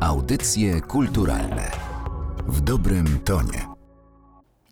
Audycje kulturalne w dobrym tonie.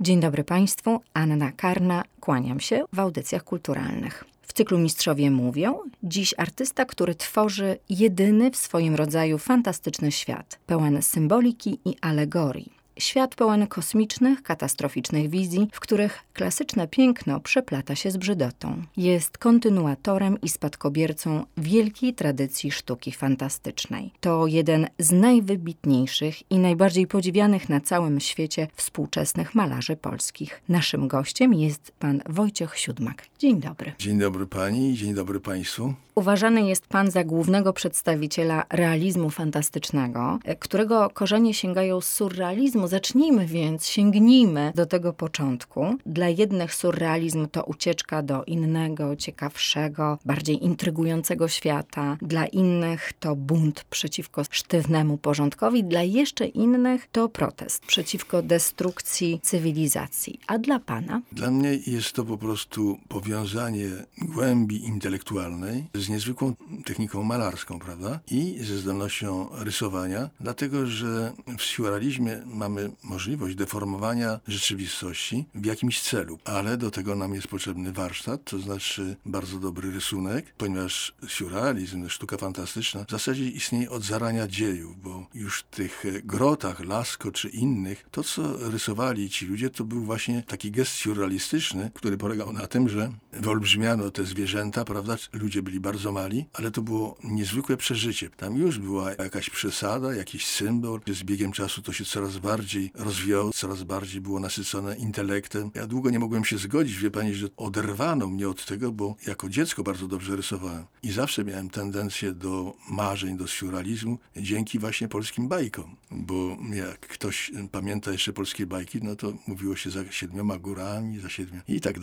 Dzień dobry Państwu, Anna Karna, kłaniam się w audycjach kulturalnych. W cyklu Mistrzowie mówią, dziś artysta, który tworzy jedyny w swoim rodzaju fantastyczny świat, pełen symboliki i alegorii. Świat pełen kosmicznych, katastroficznych wizji, w których klasyczne piękno przeplata się z brzydotą. Jest kontynuatorem i spadkobiercą wielkiej tradycji sztuki fantastycznej. To jeden z najwybitniejszych i najbardziej podziwianych na całym świecie współczesnych malarzy polskich. Naszym gościem jest pan Wojciech Siudmak. Dzień dobry. Dzień dobry pani, dzień dobry państwu. Uważany jest pan za głównego przedstawiciela realizmu fantastycznego, którego korzenie sięgają z surrealizmu. Zacznijmy więc, sięgnijmy do tego początku. Dla jednych surrealizm to ucieczka do innego, ciekawszego, bardziej intrygującego świata. Dla innych to bunt przeciwko sztywnemu porządkowi. Dla jeszcze innych to protest przeciwko destrukcji cywilizacji. A dla pana? Dla mnie jest to po prostu powiązanie głębi intelektualnej z niezwykłą techniką malarską, prawda? I ze zdolnością rysowania, dlatego że w surrealizmie mamy możliwość deformowania rzeczywistości w jakimś celu, ale do tego nam jest potrzebny warsztat, to znaczy bardzo dobry rysunek, ponieważ surrealizm, sztuka fantastyczna, w zasadzie istnieje od zarania dziejów, bo już w tych grotach Lasko czy innych, to co rysowali ci ludzie, to był właśnie taki gest surrealistyczny, który polegał na tym, że wyolbrzymiano te zwierzęta, prawda? Ludzie byli bardzo mali, ale to było niezwykłe przeżycie. Tam już była jakaś przesada, jakiś symbol, z biegiem czasu to się coraz bardziej rozwijało, coraz bardziej było nasycone intelektem. Ja długo nie mogłem się zgodzić, wie pani, że oderwano mnie od tego, bo jako dziecko bardzo dobrze rysowałem i zawsze miałem tendencję do marzeń, do surrealizmu dzięki właśnie polskim bajkom, bo jak ktoś pamięta jeszcze polskie bajki, no to mówiło się za 7 górami, za 7 i tak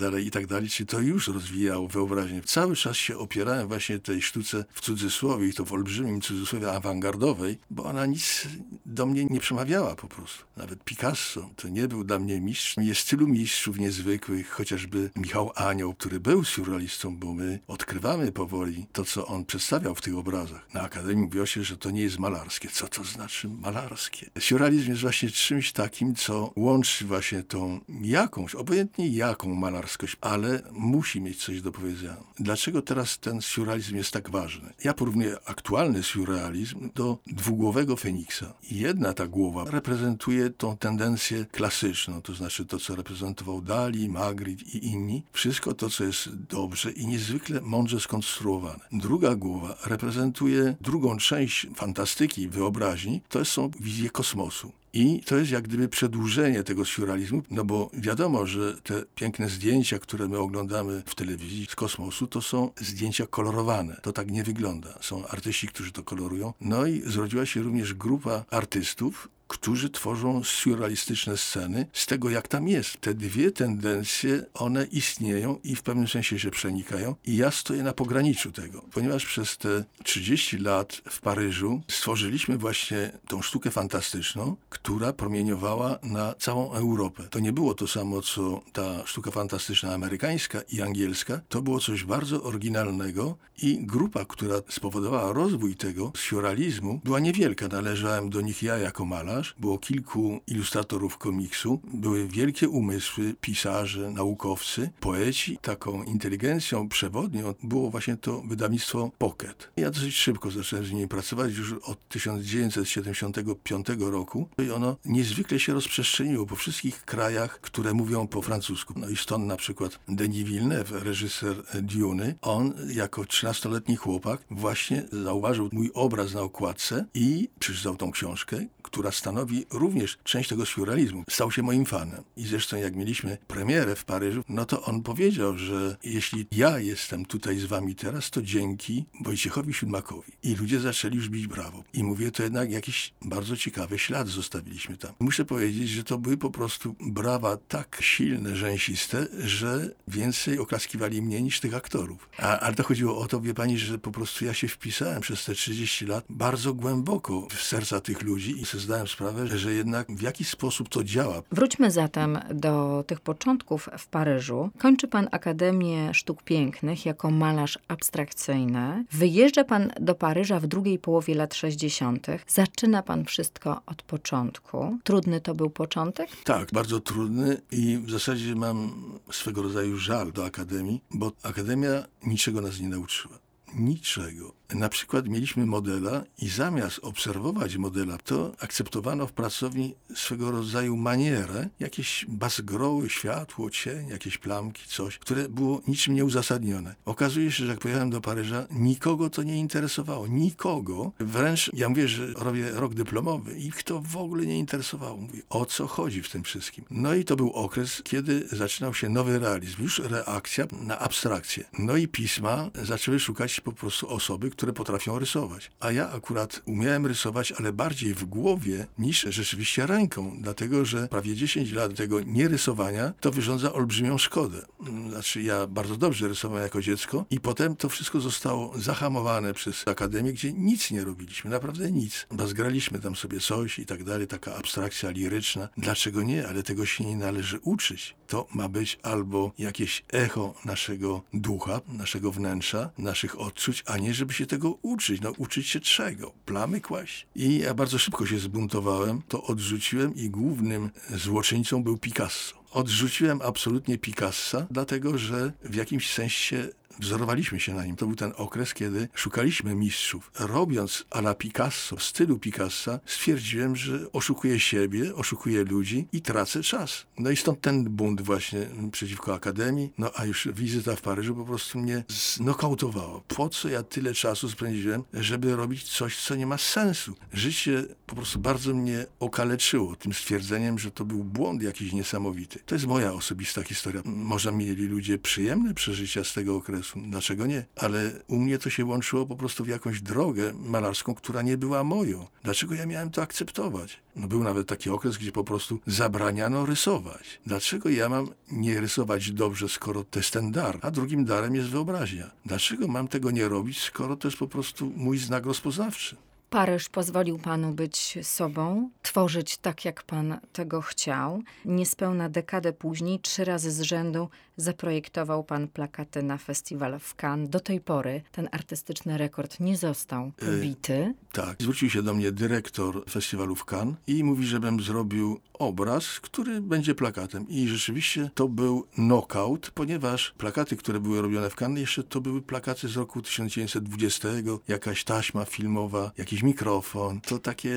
dalej, czyli to już rozwijało wyobraźnię. Cały czas się opierałem właśnie tej sztuce w cudzysłowie i to w olbrzymim cudzysłowie awangardowej, bo ona nic do mnie nie przemawiała po prostu. Nawet Picasso to nie był dla mnie mistrz. Jest tylu mistrzów niezwykłych, chociażby Michał Anioł, który był surrealistą, bo my odkrywamy powoli to, co on przedstawiał w tych obrazach. Na Akademii mówiło się, że to nie jest malarskie. Co to znaczy malarskie? Surrealizm jest właśnie czymś takim, co łączy właśnie tą jakąś, obojętnie jaką malarskość, ale musi mieć coś do powiedzenia. Dlaczego teraz ten surrealizm jest tak ważny? Ja porównuję aktualny surrealizm do dwugłowego feniksa. Jedna ta głowa reprezentuje tą tendencję klasyczną, to znaczy to, co reprezentował Dali, Magritte i inni. Wszystko to, co jest dobrze i niezwykle mądrze skonstruowane. Druga głowa reprezentuje drugą część fantastyki, wyobraźni, to są wizje kosmosu. I to jest jak gdyby przedłużenie tego surrealizmu, no bo wiadomo, że te piękne zdjęcia, które my oglądamy w telewizji z kosmosu, to są zdjęcia kolorowane. To tak nie wygląda. Są artyści, którzy to kolorują. No i zrodziła się również grupa artystów, którzy tworzą surrealistyczne sceny z tego, jak tam jest. Te dwie tendencje, one istnieją i w pewnym sensie się przenikają i ja stoję na pograniczu tego, ponieważ przez te 30 lat w Paryżu stworzyliśmy właśnie tą sztukę fantastyczną, która promieniowała na całą Europę. To nie było to samo, co ta sztuka fantastyczna amerykańska i angielska. To było coś bardzo oryginalnego i grupa, która spowodowała rozwój tego surrealizmu, była niewielka. Należałem do nich ja jako malarz. Było kilku ilustratorów komiksu. Były wielkie umysły, pisarze, naukowcy, poeci. Taką inteligencją przewodnią było właśnie to wydawnictwo Pocket. Ja dosyć szybko zacząłem z nimi pracować już od 1975 roku. I ono niezwykle się rozprzestrzeniło po wszystkich krajach, które mówią po francusku. No i stąd na przykład Denis Villeneuve, reżyser Dune'y, on jako 13-letni chłopak właśnie zauważył mój obraz na okładce i przeczytał tą książkę, która stanowi również część tego surrealizmu. Stał się moim fanem. I zresztą jak mieliśmy premierę w Paryżu, no to on powiedział, że jeśli ja jestem tutaj z wami teraz, to dzięki Wojciechowi Siudmakowi. I ludzie zaczęli już bić brawo. I mówię, to jednak jakiś bardzo ciekawy ślad zostawiliśmy tam. Muszę powiedzieć, że to były po prostu brawa tak silne, rzęsiste, że więcej oklaskiwali mnie niż tych aktorów. Ale to chodziło o to, wie pani, że po prostu ja się wpisałem przez te 30 lat bardzo głęboko w serca tych ludzi i zdałem sprawę, że jednak w jakiś sposób to działa. Wróćmy zatem do tych początków w Paryżu. Kończy pan Akademię Sztuk Pięknych jako malarz abstrakcyjny. Wyjeżdża pan do Paryża w drugiej połowie lat 60. Zaczyna pan wszystko od początku. Trudny to był początek? Tak, bardzo trudny i w zasadzie mam swego rodzaju żal do Akademii, bo Akademia niczego nas nie nauczyła. Niczego. Na przykład mieliśmy modela i zamiast obserwować modela, to akceptowano w pracowni swego rodzaju manierę, jakieś basgroły, światło, cień, jakieś plamki, coś, które było niczym nieuzasadnione. Okazuje się, że jak pojechałem do Paryża, nikogo to nie interesowało. Nikogo. Wręcz ja mówię, że robię rok dyplomowy i ich to w ogóle nie interesowało. Mówię, o co chodzi w tym wszystkim? No i to był okres, kiedy zaczynał się nowy realizm, już reakcja na abstrakcję. No i pisma zaczęły szukać po prostu osoby, które potrafią rysować. A ja akurat umiałem rysować, ale bardziej w głowie niż rzeczywiście ręką, dlatego że prawie 10 lat tego nierysowania to wyrządza olbrzymią szkodę. Znaczy ja bardzo dobrze rysowałem jako dziecko i potem to wszystko zostało zahamowane przez Akademię, gdzie nic nie robiliśmy, naprawdę nic. Zgraliśmy tam sobie coś i tak dalej, taka abstrakcja liryczna. Dlaczego nie? Ale tego się nie należy uczyć. To ma być albo jakieś echo naszego ducha, naszego wnętrza, naszych odczuć, a nie żeby się tego uczyć. No uczyć się czego? Plamy kłaść? I ja bardzo szybko się zbuntowałem, to odrzuciłem i głównym złoczyńcą był Picasso. Odrzuciłem absolutnie Picassa, dlatego że w jakimś sensie wzorowaliśmy się na nim. To był ten okres, kiedy szukaliśmy mistrzów. Robiąc à la Picasso, w stylu Picassa, stwierdziłem, że oszukuję siebie, oszukuję ludzi i tracę czas. No i stąd ten bunt właśnie przeciwko Akademii. No a już wizyta w Paryżu po prostu mnie znokautowała. Po co ja tyle czasu spędziłem, żeby robić coś, co nie ma sensu? Życie po prostu bardzo mnie okaleczyło tym stwierdzeniem, że to był błąd jakiś niesamowity. To jest moja osobista historia. Może mieli ludzie przyjemne przeżycia z tego okresu, dlaczego nie? Ale u mnie to się łączyło po prostu w jakąś drogę malarską, która nie była moją. Dlaczego ja miałem to akceptować? No był nawet taki okres, gdzie po prostu zabraniano rysować. Dlaczego ja mam nie rysować dobrze, skoro to jest ten dar? A drugim darem jest wyobraźnia. Dlaczego mam tego nie robić, skoro to jest po prostu mój znak rozpoznawczy? Paryż pozwolił panu być sobą, tworzyć tak, jak pan tego chciał. Niespełna dekadę później, 3 razy z rzędu zaprojektował pan plakaty na festiwal w Cannes. Do tej pory ten artystyczny rekord nie został bity. Tak. Zwrócił się do mnie dyrektor festiwalu w Cannes i mówi, żebym zrobił obraz, który będzie plakatem. I rzeczywiście to był knockout, ponieważ plakaty, które były robione w Cannes, jeszcze to były plakaty z roku 1920, jakaś taśma filmowa, jakiś mikrofon. To takie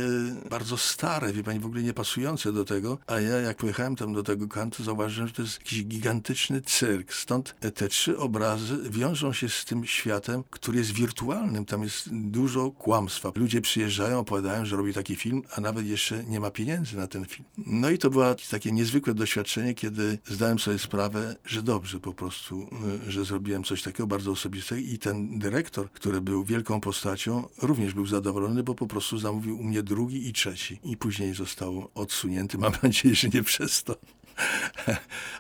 bardzo stare, wie pani, w ogóle nie pasujące do tego. A ja jak pojechałem tam do tego Cannes, to zauważyłem, że to jest jakiś gigantyczny cyrk. Stąd te 3 obrazy wiążą się z tym światem, który jest wirtualnym. Tam jest dużo kłamstwa. Ludzie przyjeżdżają, opowiadają, że robi taki film, a nawet jeszcze nie ma pieniędzy na ten film. No i to było takie niezwykłe doświadczenie, kiedy zdałem sobie sprawę, że dobrze po prostu, że zrobiłem coś takiego bardzo osobistego i ten dyrektor, który był wielką postacią, również był zadowolony, bo po prostu zamówił u mnie 2. i 3. I później został odsunięty. Mam nadzieję, że nie przez to.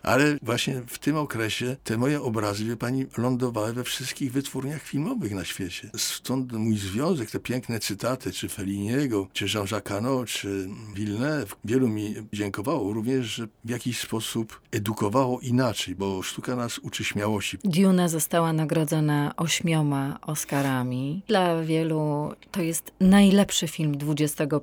Ale właśnie w tym okresie te moje obrazy, wie pani, lądowały we wszystkich wytwórniach filmowych na świecie. Stąd mój związek, te piękne cytaty, czy Felliniego, czy Jean Jacques Cano, czy Villeneuve. Wielu mi dziękowało również, że w jakiś sposób edukowało inaczej, bo sztuka nas uczy śmiałości. Dune została nagrodzona 8 Oscarami. Dla wielu to jest najlepszy film XXI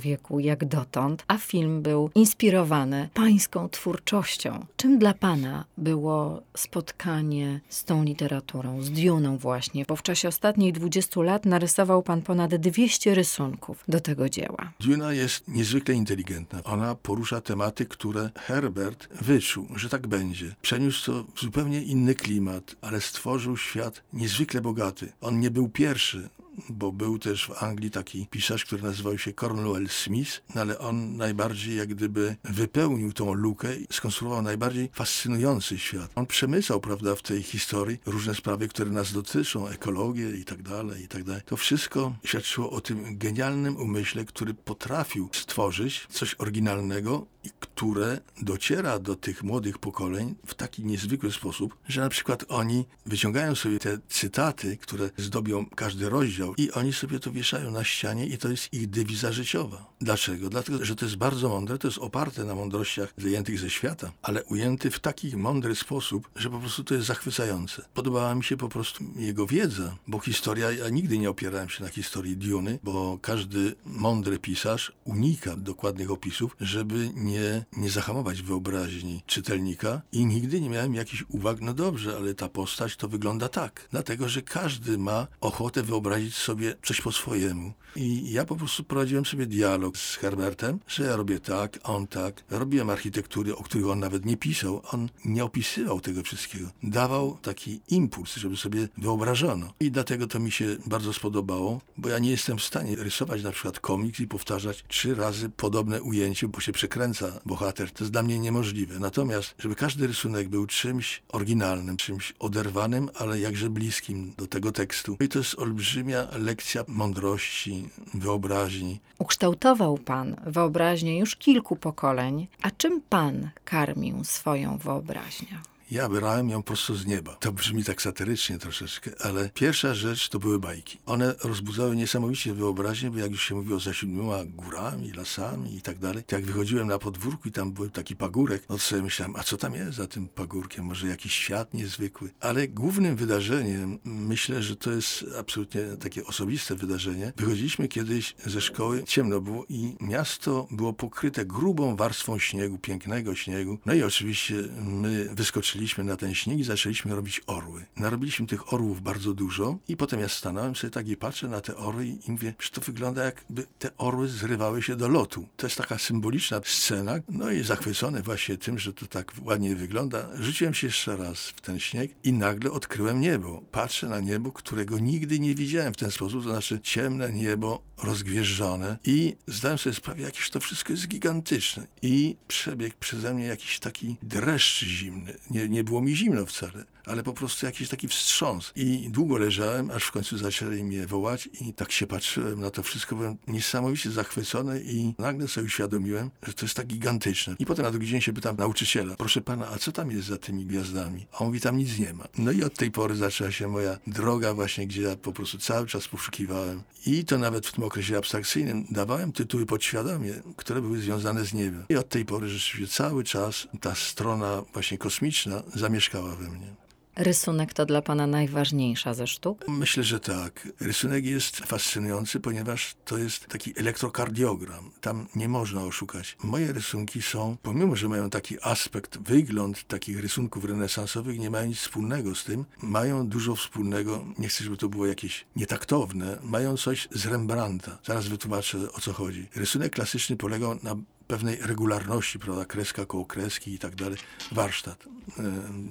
wieku jak dotąd, a film był inspirowany pańską twórczością. Czym dla pana było spotkanie z tą literaturą, z Dune'ą właśnie? Bo w czasie ostatnich 20 lat narysował pan ponad 200 rysunków do tego dzieła. Duna jest niezwykle inteligentna. Ona porusza tematy, które Herbert wyczuł, że tak będzie. Przeniósł to w zupełnie inny klimat, ale stworzył świat niezwykle bogaty. On nie był pierwszy, bo był też w Anglii taki pisarz, który nazywał się Cornwell Smith, no ale on najbardziej jak gdyby wypełnił tą lukę i skonstruował najbardziej fascynujący świat. On przemycał, prawda, w tej historii różne sprawy, które nas dotyczą, ekologię i tak dalej, i tak dalej. To wszystko świadczyło o tym genialnym umyśle, który potrafił stworzyć coś oryginalnego i które dociera do tych młodych pokoleń w taki niezwykły sposób, że na przykład oni wyciągają sobie te cytaty, które zdobią każdy rozdział i oni sobie to wieszają na ścianie i to jest ich dewiza życiowa. Dlaczego? Dlatego, że to jest bardzo mądre, to jest oparte na mądrościach wyjętych ze świata, ale ujęty w taki mądry sposób, że po prostu to jest zachwycające. Podobała mi się po prostu jego wiedza, bo historia, ja nigdy nie opierałem się na historii Duny, bo każdy mądry pisarz unika dokładnych opisów, żeby nie zahamować wyobraźni czytelnika i nigdy nie miałem jakichś uwag, no dobrze, ale ta postać to wygląda tak. Dlatego, że każdy ma ochotę wyobrazić sobie coś po swojemu. I ja po prostu prowadziłem sobie dialog z Herbertem, że ja robię tak, on tak. Robiłem architektury, o których on nawet nie pisał. On nie opisywał tego wszystkiego. Dawał taki impuls, żeby sobie wyobrażono. I dlatego to mi się bardzo spodobało, bo ja nie jestem w stanie rysować na przykład komiks i powtarzać 3 razy podobne ujęcie, bo się przekręca bohater. To jest dla mnie niemożliwe. Natomiast, żeby każdy rysunek był czymś oryginalnym, czymś oderwanym, ale jakże bliskim do tego tekstu. I to jest olbrzymia lekcja mądrości, wyobraźni. Ukształtował pan wyobraźnię już kilku pokoleń. A czym pan karmił swoją wyobraźnię? Ja brałem ją po prostu z nieba. To brzmi tak satyrycznie troszeczkę, ale pierwsza rzecz to były bajki. One rozbudzały niesamowicie wyobraźnię, bo jak już się mówiło za 7 górami, lasami i tak dalej, to jak wychodziłem na podwórku i tam był taki pagórek, no to sobie myślałem, a co tam jest za tym pagórkiem? Może jakiś świat niezwykły? Ale głównym wydarzeniem, myślę, że to jest absolutnie takie osobiste wydarzenie. Wychodziliśmy kiedyś ze szkoły, ciemno było i miasto było pokryte grubą warstwą śniegu, pięknego śniegu. No i oczywiście my wyskoczyliśmy na ten śnieg i zaczęliśmy robić orły. Narobiliśmy tych orłów bardzo dużo i potem ja stanąłem sobie tak i patrzę na te orły i mówię, że to wygląda jakby te orły zrywały się do lotu. To jest taka symboliczna scena, no i zachwycony właśnie tym, że to tak ładnie wygląda, rzuciłem się jeszcze raz w ten śnieg i nagle odkryłem niebo. Patrzę na niebo, którego nigdy nie widziałem w ten sposób, to znaczy ciemne niebo, rozgwieżdżone i zdałem sobie sprawę, jakież to wszystko jest gigantyczne i przebiegł przeze mnie jakiś taki dreszcz zimny. Nie było mi zimno wcale, ale po prostu jakiś taki wstrząs. I długo leżałem, aż w końcu zaczęli mnie wołać i tak się patrzyłem na to wszystko, byłem niesamowicie zachwycony i nagle sobie uświadomiłem, że to jest tak gigantyczne. I potem na drugi dzień się pytam nauczyciela, proszę pana, a co tam jest za tymi gwiazdami? A on mówi, tam nic nie ma. No i od tej pory zaczęła się moja droga właśnie, gdzie ja po prostu cały czas poszukiwałem. I to nawet w tym okresie abstrakcyjnym dawałem tytuły podświadomie, które były związane z niebem. I od tej pory rzeczywiście cały czas ta strona właśnie kosmiczna zamieszkała we mnie. Rysunek to dla pana najważniejsza ze sztuk? Myślę, że tak. Rysunek jest fascynujący, ponieważ to jest taki elektrokardiogram. Tam nie można oszukać. Moje rysunki są, pomimo że mają taki aspekt, wygląd takich rysunków renesansowych, nie mają nic wspólnego z tym. Mają dużo wspólnego, nie chcę, żeby to było jakieś nietaktowne, mają coś z Rembrandta. Zaraz wytłumaczę, o co chodzi. Rysunek klasyczny polegał na pewnej regularności, prawda, kreska koło kreski i tak dalej, warsztat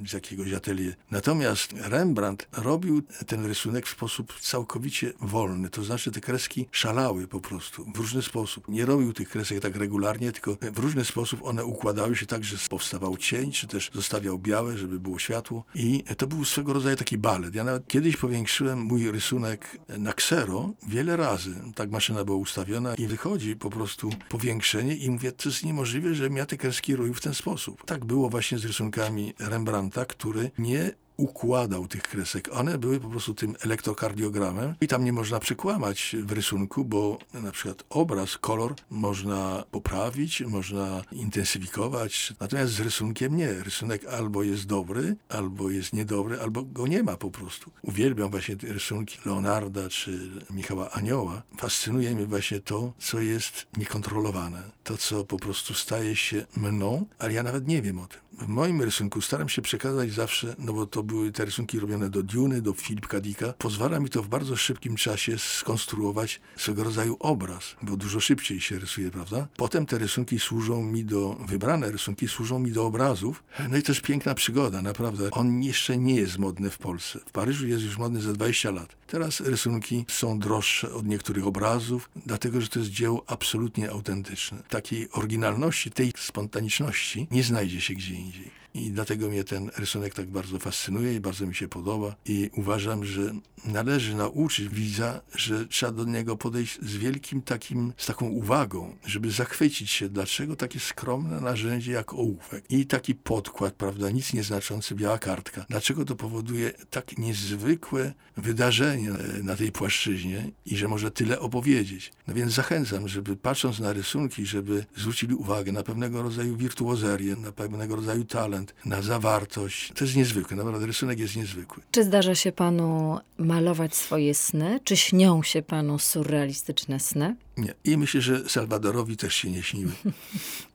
z jakiegoś atelier. Natomiast Rembrandt robił ten rysunek w sposób całkowicie wolny, to znaczy te kreski szalały po prostu, w różny sposób. Nie robił tych kresek tak regularnie, tylko w różny sposób one układały się tak, że powstawał cień, czy też zostawiał białe, żeby było światło i to był swego rodzaju taki balet. Ja nawet kiedyś powiększyłem mój rysunek na ksero wiele razy. Tak maszyna była ustawiona i wychodzi po prostu powiększenie i mówię, to jest niemożliwe, żebym ja te kreski robił w ten sposób. Tak było właśnie z rysunkami Rembrandta, który nie układał tych kresek. One były po prostu tym elektrokardiogramem i tam nie można przekłamać w rysunku, bo na przykład obraz, kolor można poprawić, można intensyfikować, natomiast z rysunkiem nie. Rysunek albo jest dobry, albo jest niedobry, albo go nie ma po prostu. Uwielbiam właśnie te rysunki Leonarda czy Michała Anioła. Fascynuje mnie właśnie to, co jest niekontrolowane. To, co po prostu staje się mną, ale ja nawet nie wiem o tym. W moim rysunku staram się przekazać zawsze, no bo to były te rysunki robione do Duny, do Philipa Dicka. Pozwala mi to w bardzo szybkim czasie skonstruować swego rodzaju obraz, bo dużo szybciej się rysuje, prawda? Potem te rysunki służą mi wybrane rysunki służą mi do obrazów. No i to jest piękna przygoda, naprawdę. On jeszcze nie jest modny w Polsce. W Paryżu jest już modny za 20 lat. Teraz rysunki są droższe od niektórych obrazów, dlatego, że to jest dzieło absolutnie autentyczne. Takiej oryginalności, tej spontaniczności nie znajdzie się gdzie indziej. I dlatego mnie ten rysunek tak bardzo fascynuje i bardzo mi się podoba. I uważam, że należy nauczyć widza, że trzeba do niego podejść z wielkim takim, z taką uwagą, żeby zachwycić się, dlaczego takie skromne narzędzie jak ołówek i taki podkład, prawda, nic nieznaczący, biała kartka. Dlaczego to powoduje tak niezwykłe wydarzenie na tej płaszczyźnie i że może tyle opowiedzieć. No więc zachęcam, żeby patrząc na rysunki, żeby zwrócili uwagę na pewnego rodzaju wirtuozerię, na pewnego rodzaju talent, na zawartość. To jest niezwykłe, naprawdę rysunek jest niezwykły. Czy zdarza się panu malować swoje sny? Czy śnią się panu surrealistyczne sny? Nie. I myślę, że Salvadorowi też się nie śniły.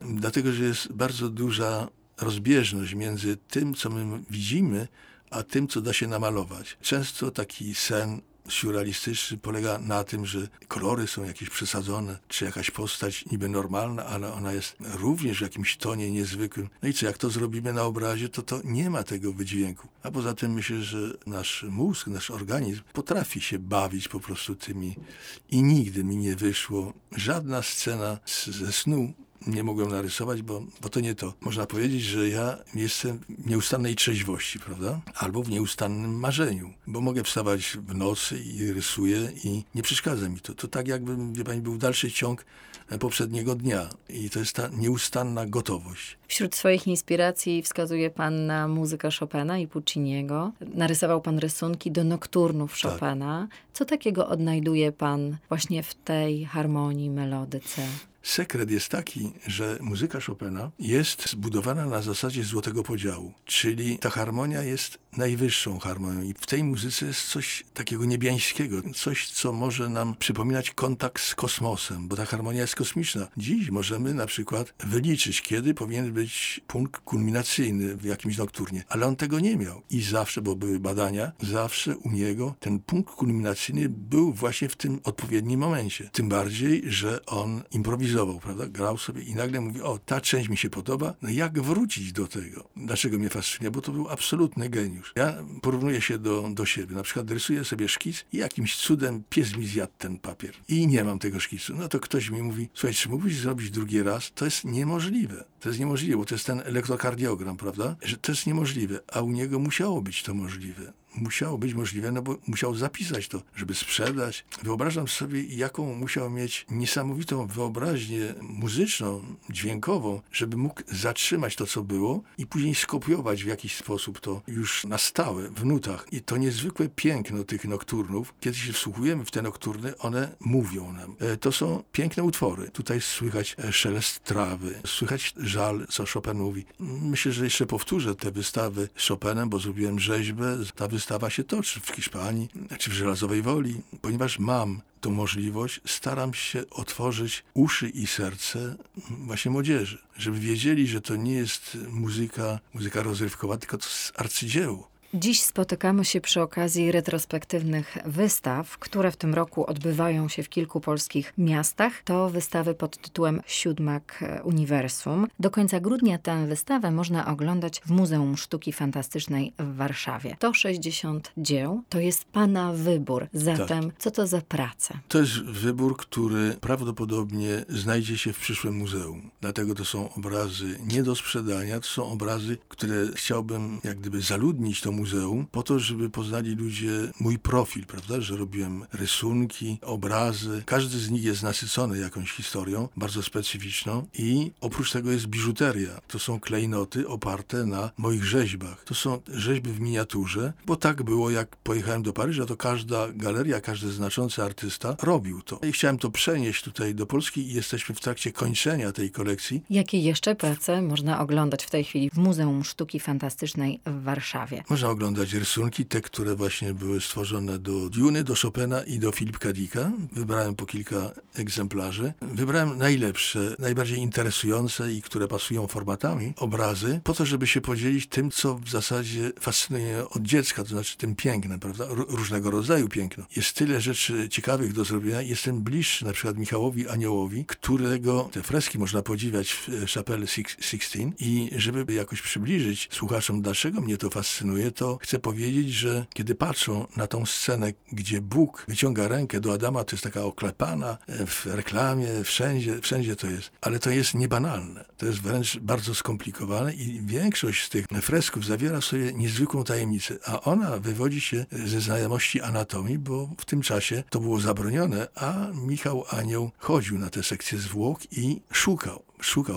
Dlatego, że jest bardzo duża rozbieżność między tym, co my widzimy, a tym, co da się namalować. Często taki sen surrealistyczny polega na tym, że kolory są jakieś przesadzone, czy jakaś postać niby normalna, ale ona jest również w jakimś tonie niezwykłym. No i co, jak to zrobimy na obrazie, to nie ma tego wydźwięku. A poza tym myślę, że nasz mózg, nasz organizm potrafi się bawić po prostu tymi i nigdy mi nie wyszło żadna scena ze snu. Nie mogłem narysować, bo to nie to. Można powiedzieć, że ja jestem w nieustannej trzeźwości, prawda? Albo w nieustannym marzeniu, bo mogę wstawać w nocy i rysuję i nie przeszkadza mi to. To tak jakby, wie pani, był dalszy ciąg poprzedniego dnia i to jest ta nieustanna gotowość. Wśród swoich inspiracji wskazuje pan na muzykę Chopina i Pucciniego. Narysował pan rysunki do nokturnów Chopina. Tak. Co takiego odnajduje pan właśnie w tej harmonii, melodyce? Sekret jest taki, że muzyka Chopina jest zbudowana na zasadzie złotego podziału, czyli ta harmonia jest najwyższą harmonią i w tej muzyce jest coś takiego niebiańskiego, coś, co może nam przypominać kontakt z kosmosem, bo ta harmonia jest kosmiczna. Dziś możemy na przykład wyliczyć, kiedy powinien być punkt kulminacyjny w jakimś nokturnie, ale on tego nie miał i zawsze, bo były badania, zawsze u niego ten punkt kulminacyjny był właśnie w tym odpowiednim momencie. Tym bardziej, że on improwizował. Prawda? Grał sobie i nagle mówi, o, ta część mi się podoba, no jak wrócić do tego? Dlaczego mnie fascynuje? Bo to był absolutny geniusz. Ja porównuję się do siebie. Na przykład rysuję sobie szkic i jakimś cudem pies mi zjadł ten papier. I nie mam tego szkicu. No to ktoś mi mówi, słuchaj, czy mógłbyś zrobić drugi raz? To jest niemożliwe. To jest niemożliwe, bo to jest ten elektrokardiogram, prawda? Że to jest niemożliwe, a u niego musiało być to możliwe. Musiało być możliwe, no bo musiał zapisać to, żeby sprzedać. Wyobrażam sobie, jaką musiał mieć niesamowitą wyobraźnię muzyczną, dźwiękową, żeby mógł zatrzymać to, co było i później skopiować w jakiś sposób to już na stałe, w nutach. I to niezwykłe piękno tych nokturnów. Kiedy się wsłuchujemy w te nokturny, one mówią nam. To są piękne utwory. Tutaj słychać szelest trawy, słychać żal, co Chopin mówi. Myślę, że jeszcze powtórzę te wystawy z Chopinem, bo zrobiłem rzeźbę. Ta wystawa się toczy w Hiszpanii, czy w Żelazowej Woli, ponieważ mam tą możliwość, staram się otworzyć uszy i serce właśnie młodzieży, żeby wiedzieli, że to nie jest muzyka rozrywkowa, tylko to jest arcydzieło. Dziś spotykamy się przy okazji retrospektywnych wystaw, które w tym roku odbywają się w kilku polskich miastach. To wystawy pod tytułem Siudmak Uniwersum. Do końca grudnia tę wystawę można oglądać w Muzeum Sztuki Fantastycznej w Warszawie. To 60 dzieł, to jest pana wybór. Zatem tak. Co to za praca? To jest wybór, który prawdopodobnie znajdzie się w przyszłym muzeum. Dlatego to są obrazy nie do sprzedania, to są obrazy, które chciałbym jak gdyby zaludnić to muzeum, po to, żeby poznali ludzie mój profil, prawda, że robiłem rysunki, obrazy. Każdy z nich jest nasycony jakąś historią, bardzo specyficzną i oprócz tego jest biżuteria. To są klejnoty oparte na moich rzeźbach. To są rzeźby w miniaturze, bo tak było, jak pojechałem do Paryża, to każda galeria, każdy znaczący artysta robił to. I chciałem to przenieść tutaj do Polski i jesteśmy w trakcie kończenia tej kolekcji. Jakie jeszcze prace można oglądać w tej chwili w Muzeum Sztuki Fantastycznej w Warszawie? Można oglądać rysunki, te, które właśnie były stworzone do Dune, do Chopina i do Philipa Dicka. Wybrałem po kilka egzemplarzy. Wybrałem najlepsze, najbardziej interesujące i które pasują formatami obrazy, po to, żeby się podzielić tym, co w zasadzie fascynuje od dziecka, to znaczy tym pięknem, prawda? Różnego rodzaju piękno. Jest tyle rzeczy ciekawych do zrobienia. Jestem bliższy na przykład Michałowi Aniołowi, którego te freski można podziwiać w Cappelli Sistine i żeby jakoś przybliżyć słuchaczom, dlaczego mnie to fascynuje, to chcę powiedzieć, że kiedy patrzą na tą scenę, gdzie Bóg wyciąga rękę do Adama, to jest taka oklepana w reklamie, wszędzie to jest. Ale to jest niebanalne. To jest wręcz bardzo skomplikowane i większość z tych fresków zawiera w sobie niezwykłą tajemnicę, a ona wywodzi się ze znajomości anatomii, bo w tym czasie to było zabronione, a Michał Anioł chodził na te sekcje zwłok i szukał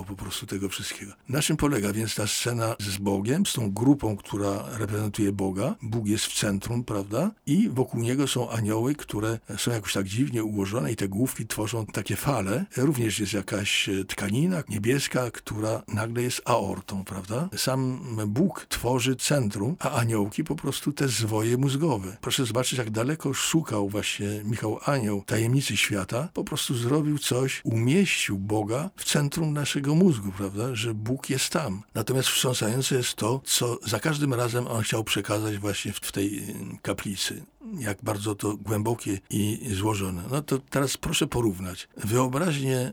po prostu tego wszystkiego. Na czym polega więc ta scena z Bogiem, z tą grupą, która reprezentuje Boga? Bóg jest w centrum, prawda? I wokół niego są anioły, które są jakoś tak dziwnie ułożone i te główki tworzą takie fale. Również jest jakaś tkanina niebieska, która nagle jest aortą, prawda? Sam Bóg tworzy centrum, a aniołki po prostu te zwoje mózgowe. Proszę zobaczyć, jak daleko szukał właśnie Michał Anioł tajemnicy świata. Po prostu zrobił coś, umieścił Boga w centrum naszego mózgu, prawda, że Bóg jest tam. Natomiast wstrząsające jest to, co za każdym razem on chciał przekazać właśnie w tej kaplicy. Jak bardzo to głębokie i złożone. No to teraz proszę porównać wyobraźnię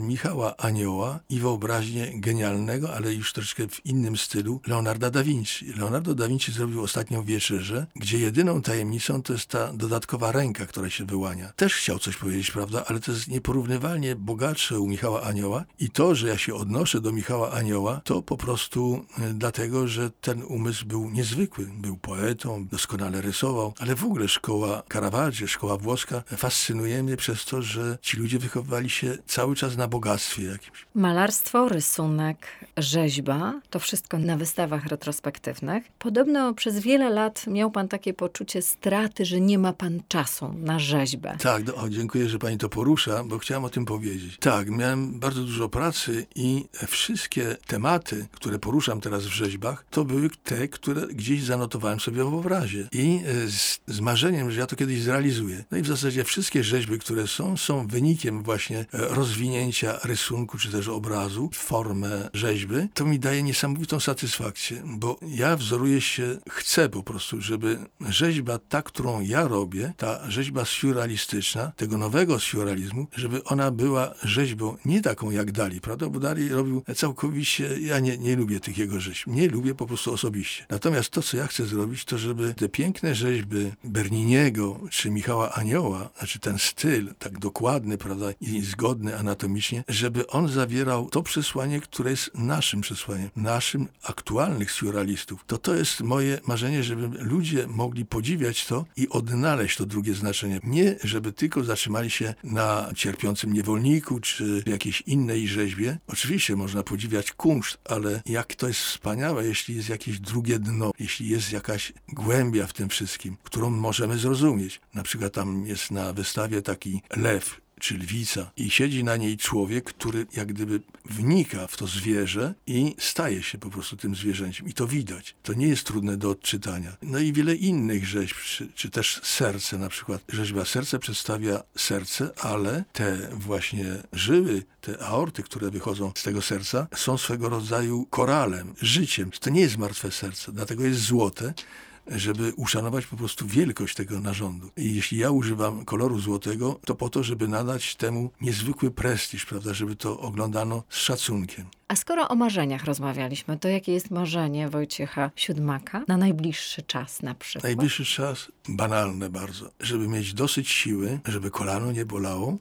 Michała Anioła i wyobraźnię genialnego, ale już troszeczkę w innym stylu Leonarda da Vinci. Leonardo da Vinci zrobił Ostatnią wieczerzę, gdzie jedyną tajemnicą to jest ta dodatkowa ręka, która się wyłania. Też chciał coś powiedzieć, prawda, ale to jest nieporównywalnie bogatsze u Michała Anioła i to, że ja się odnoszę do Michała Anioła, to po prostu dlatego, że ten umysł był niezwykły. Był poetą, doskonale rysował, ale w ogóle szkoła Caravaggio, szkoła włoska fascynuje mnie przez to, że ci ludzie wychowywali się cały czas na bogactwie jakimś. Malarstwo, rysunek, rzeźba, to wszystko na wystawach retrospektywnych. Podobno przez wiele lat miał pan takie poczucie straty, że nie ma pan czasu na rzeźbę. Tak, dziękuję, że pani to porusza, bo chciałem o tym powiedzieć. Tak, miałem bardzo dużo pracy i wszystkie tematy, które poruszam teraz w rzeźbach, to były te, które gdzieś zanotowałem sobie w obrazie. I z marzeniem, że ja to kiedyś zrealizuję. No i w zasadzie wszystkie rzeźby, które są wynikiem właśnie rozwinięcia rysunku, czy też obrazu, formę rzeźby, to mi daje niesamowitą satysfakcję, bo ja wzoruję się, chcę po prostu, żeby rzeźba ta, którą ja robię, ta rzeźba sfiuralistyczna, tego nowego sfiuralizmu, żeby ona była rzeźbą nie taką jak Dali, prawda, bo Dali robił całkowicie, ja nie lubię tych jego rzeźb, nie lubię po prostu osobiście. Natomiast to, co ja chcę zrobić, to żeby te piękne rzeźby Berniniego, czy Michała Anioła, znaczy ten styl tak dokładny, prawda, i zgodny anatomicznie, żeby on zawierał to przesłanie, które jest naszym przesłaniem, naszym aktualnych sfiuralistów. To jest moje marzenie, żeby ludzie mogli podziwiać to i odnaleźć to drugie znaczenie. Nie, żeby tylko zatrzymali się na cierpiącym niewolniku, czy jakiejś innej rzeźbie. Oczywiście można podziwiać kunszt, ale jak to jest wspaniałe, jeśli jest jakieś drugie dno, jeśli jest jakaś głębia w tym wszystkim, którą możemy zrozumieć. Na przykład tam jest na wystawie taki lew, czy lwica i siedzi na niej człowiek, który jak gdyby wnika w to zwierzę i staje się po prostu tym zwierzęciem. I to widać. To nie jest trudne do odczytania. No i wiele innych rzeźb, czy też serce na przykład. Rzeźba serce przedstawia serce, ale te właśnie żyły, te aorty, które wychodzą z tego serca, są swego rodzaju koralem, życiem. To nie jest martwe serce, dlatego jest złote, żeby uszanować po prostu wielkość tego narządu. I jeśli ja używam koloru złotego, to po to, żeby nadać temu niezwykły prestiż, prawda, żeby to oglądano z szacunkiem. A skoro o marzeniach rozmawialiśmy, to jakie jest marzenie Wojciecha Siudmaka na najbliższy czas na przykład? Najbliższy czas? Banalne bardzo. Żeby mieć dosyć siły, żeby kolano nie bolało,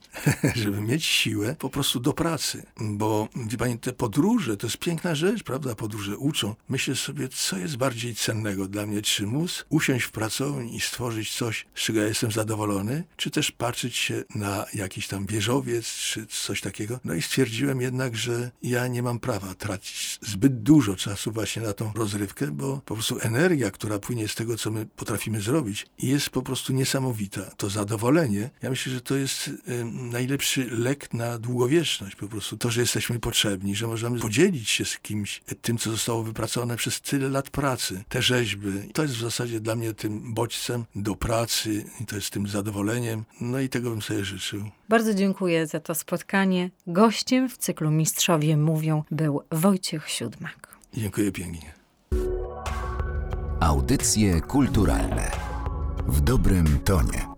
żeby mieć siłę po prostu do pracy. Bo, wie pani, te podróże, to jest piękna rzecz, prawda? Podróże uczą. Myślę sobie, co jest bardziej cennego dla mnie, czy móc usiąść w pracowni i stworzyć coś, z czego ja jestem zadowolony, czy też patrzeć się na jakiś tam wieżowiec, czy coś takiego. No i stwierdziłem jednak, że ja nie mam prawa tracić zbyt dużo czasu właśnie na tą rozrywkę, bo po prostu energia, która płynie z tego, co my potrafimy zrobić, jest po prostu niesamowita. To zadowolenie, ja myślę, że to jest najlepszy lek na długowieczność po prostu. To, że jesteśmy potrzebni, że możemy podzielić się z kimś tym, co zostało wypracowane przez tyle lat pracy. Te rzeźby, to jest w zasadzie dla mnie tym bodźcem do pracy i to jest tym zadowoleniem. No i tego bym sobie życzył. Bardzo dziękuję za to spotkanie. Gościem w cyklu Mistrzowie Mówią był Wojciech Siudmak. Dziękuję pięknie. Audycje kulturalne w dobrym tonie.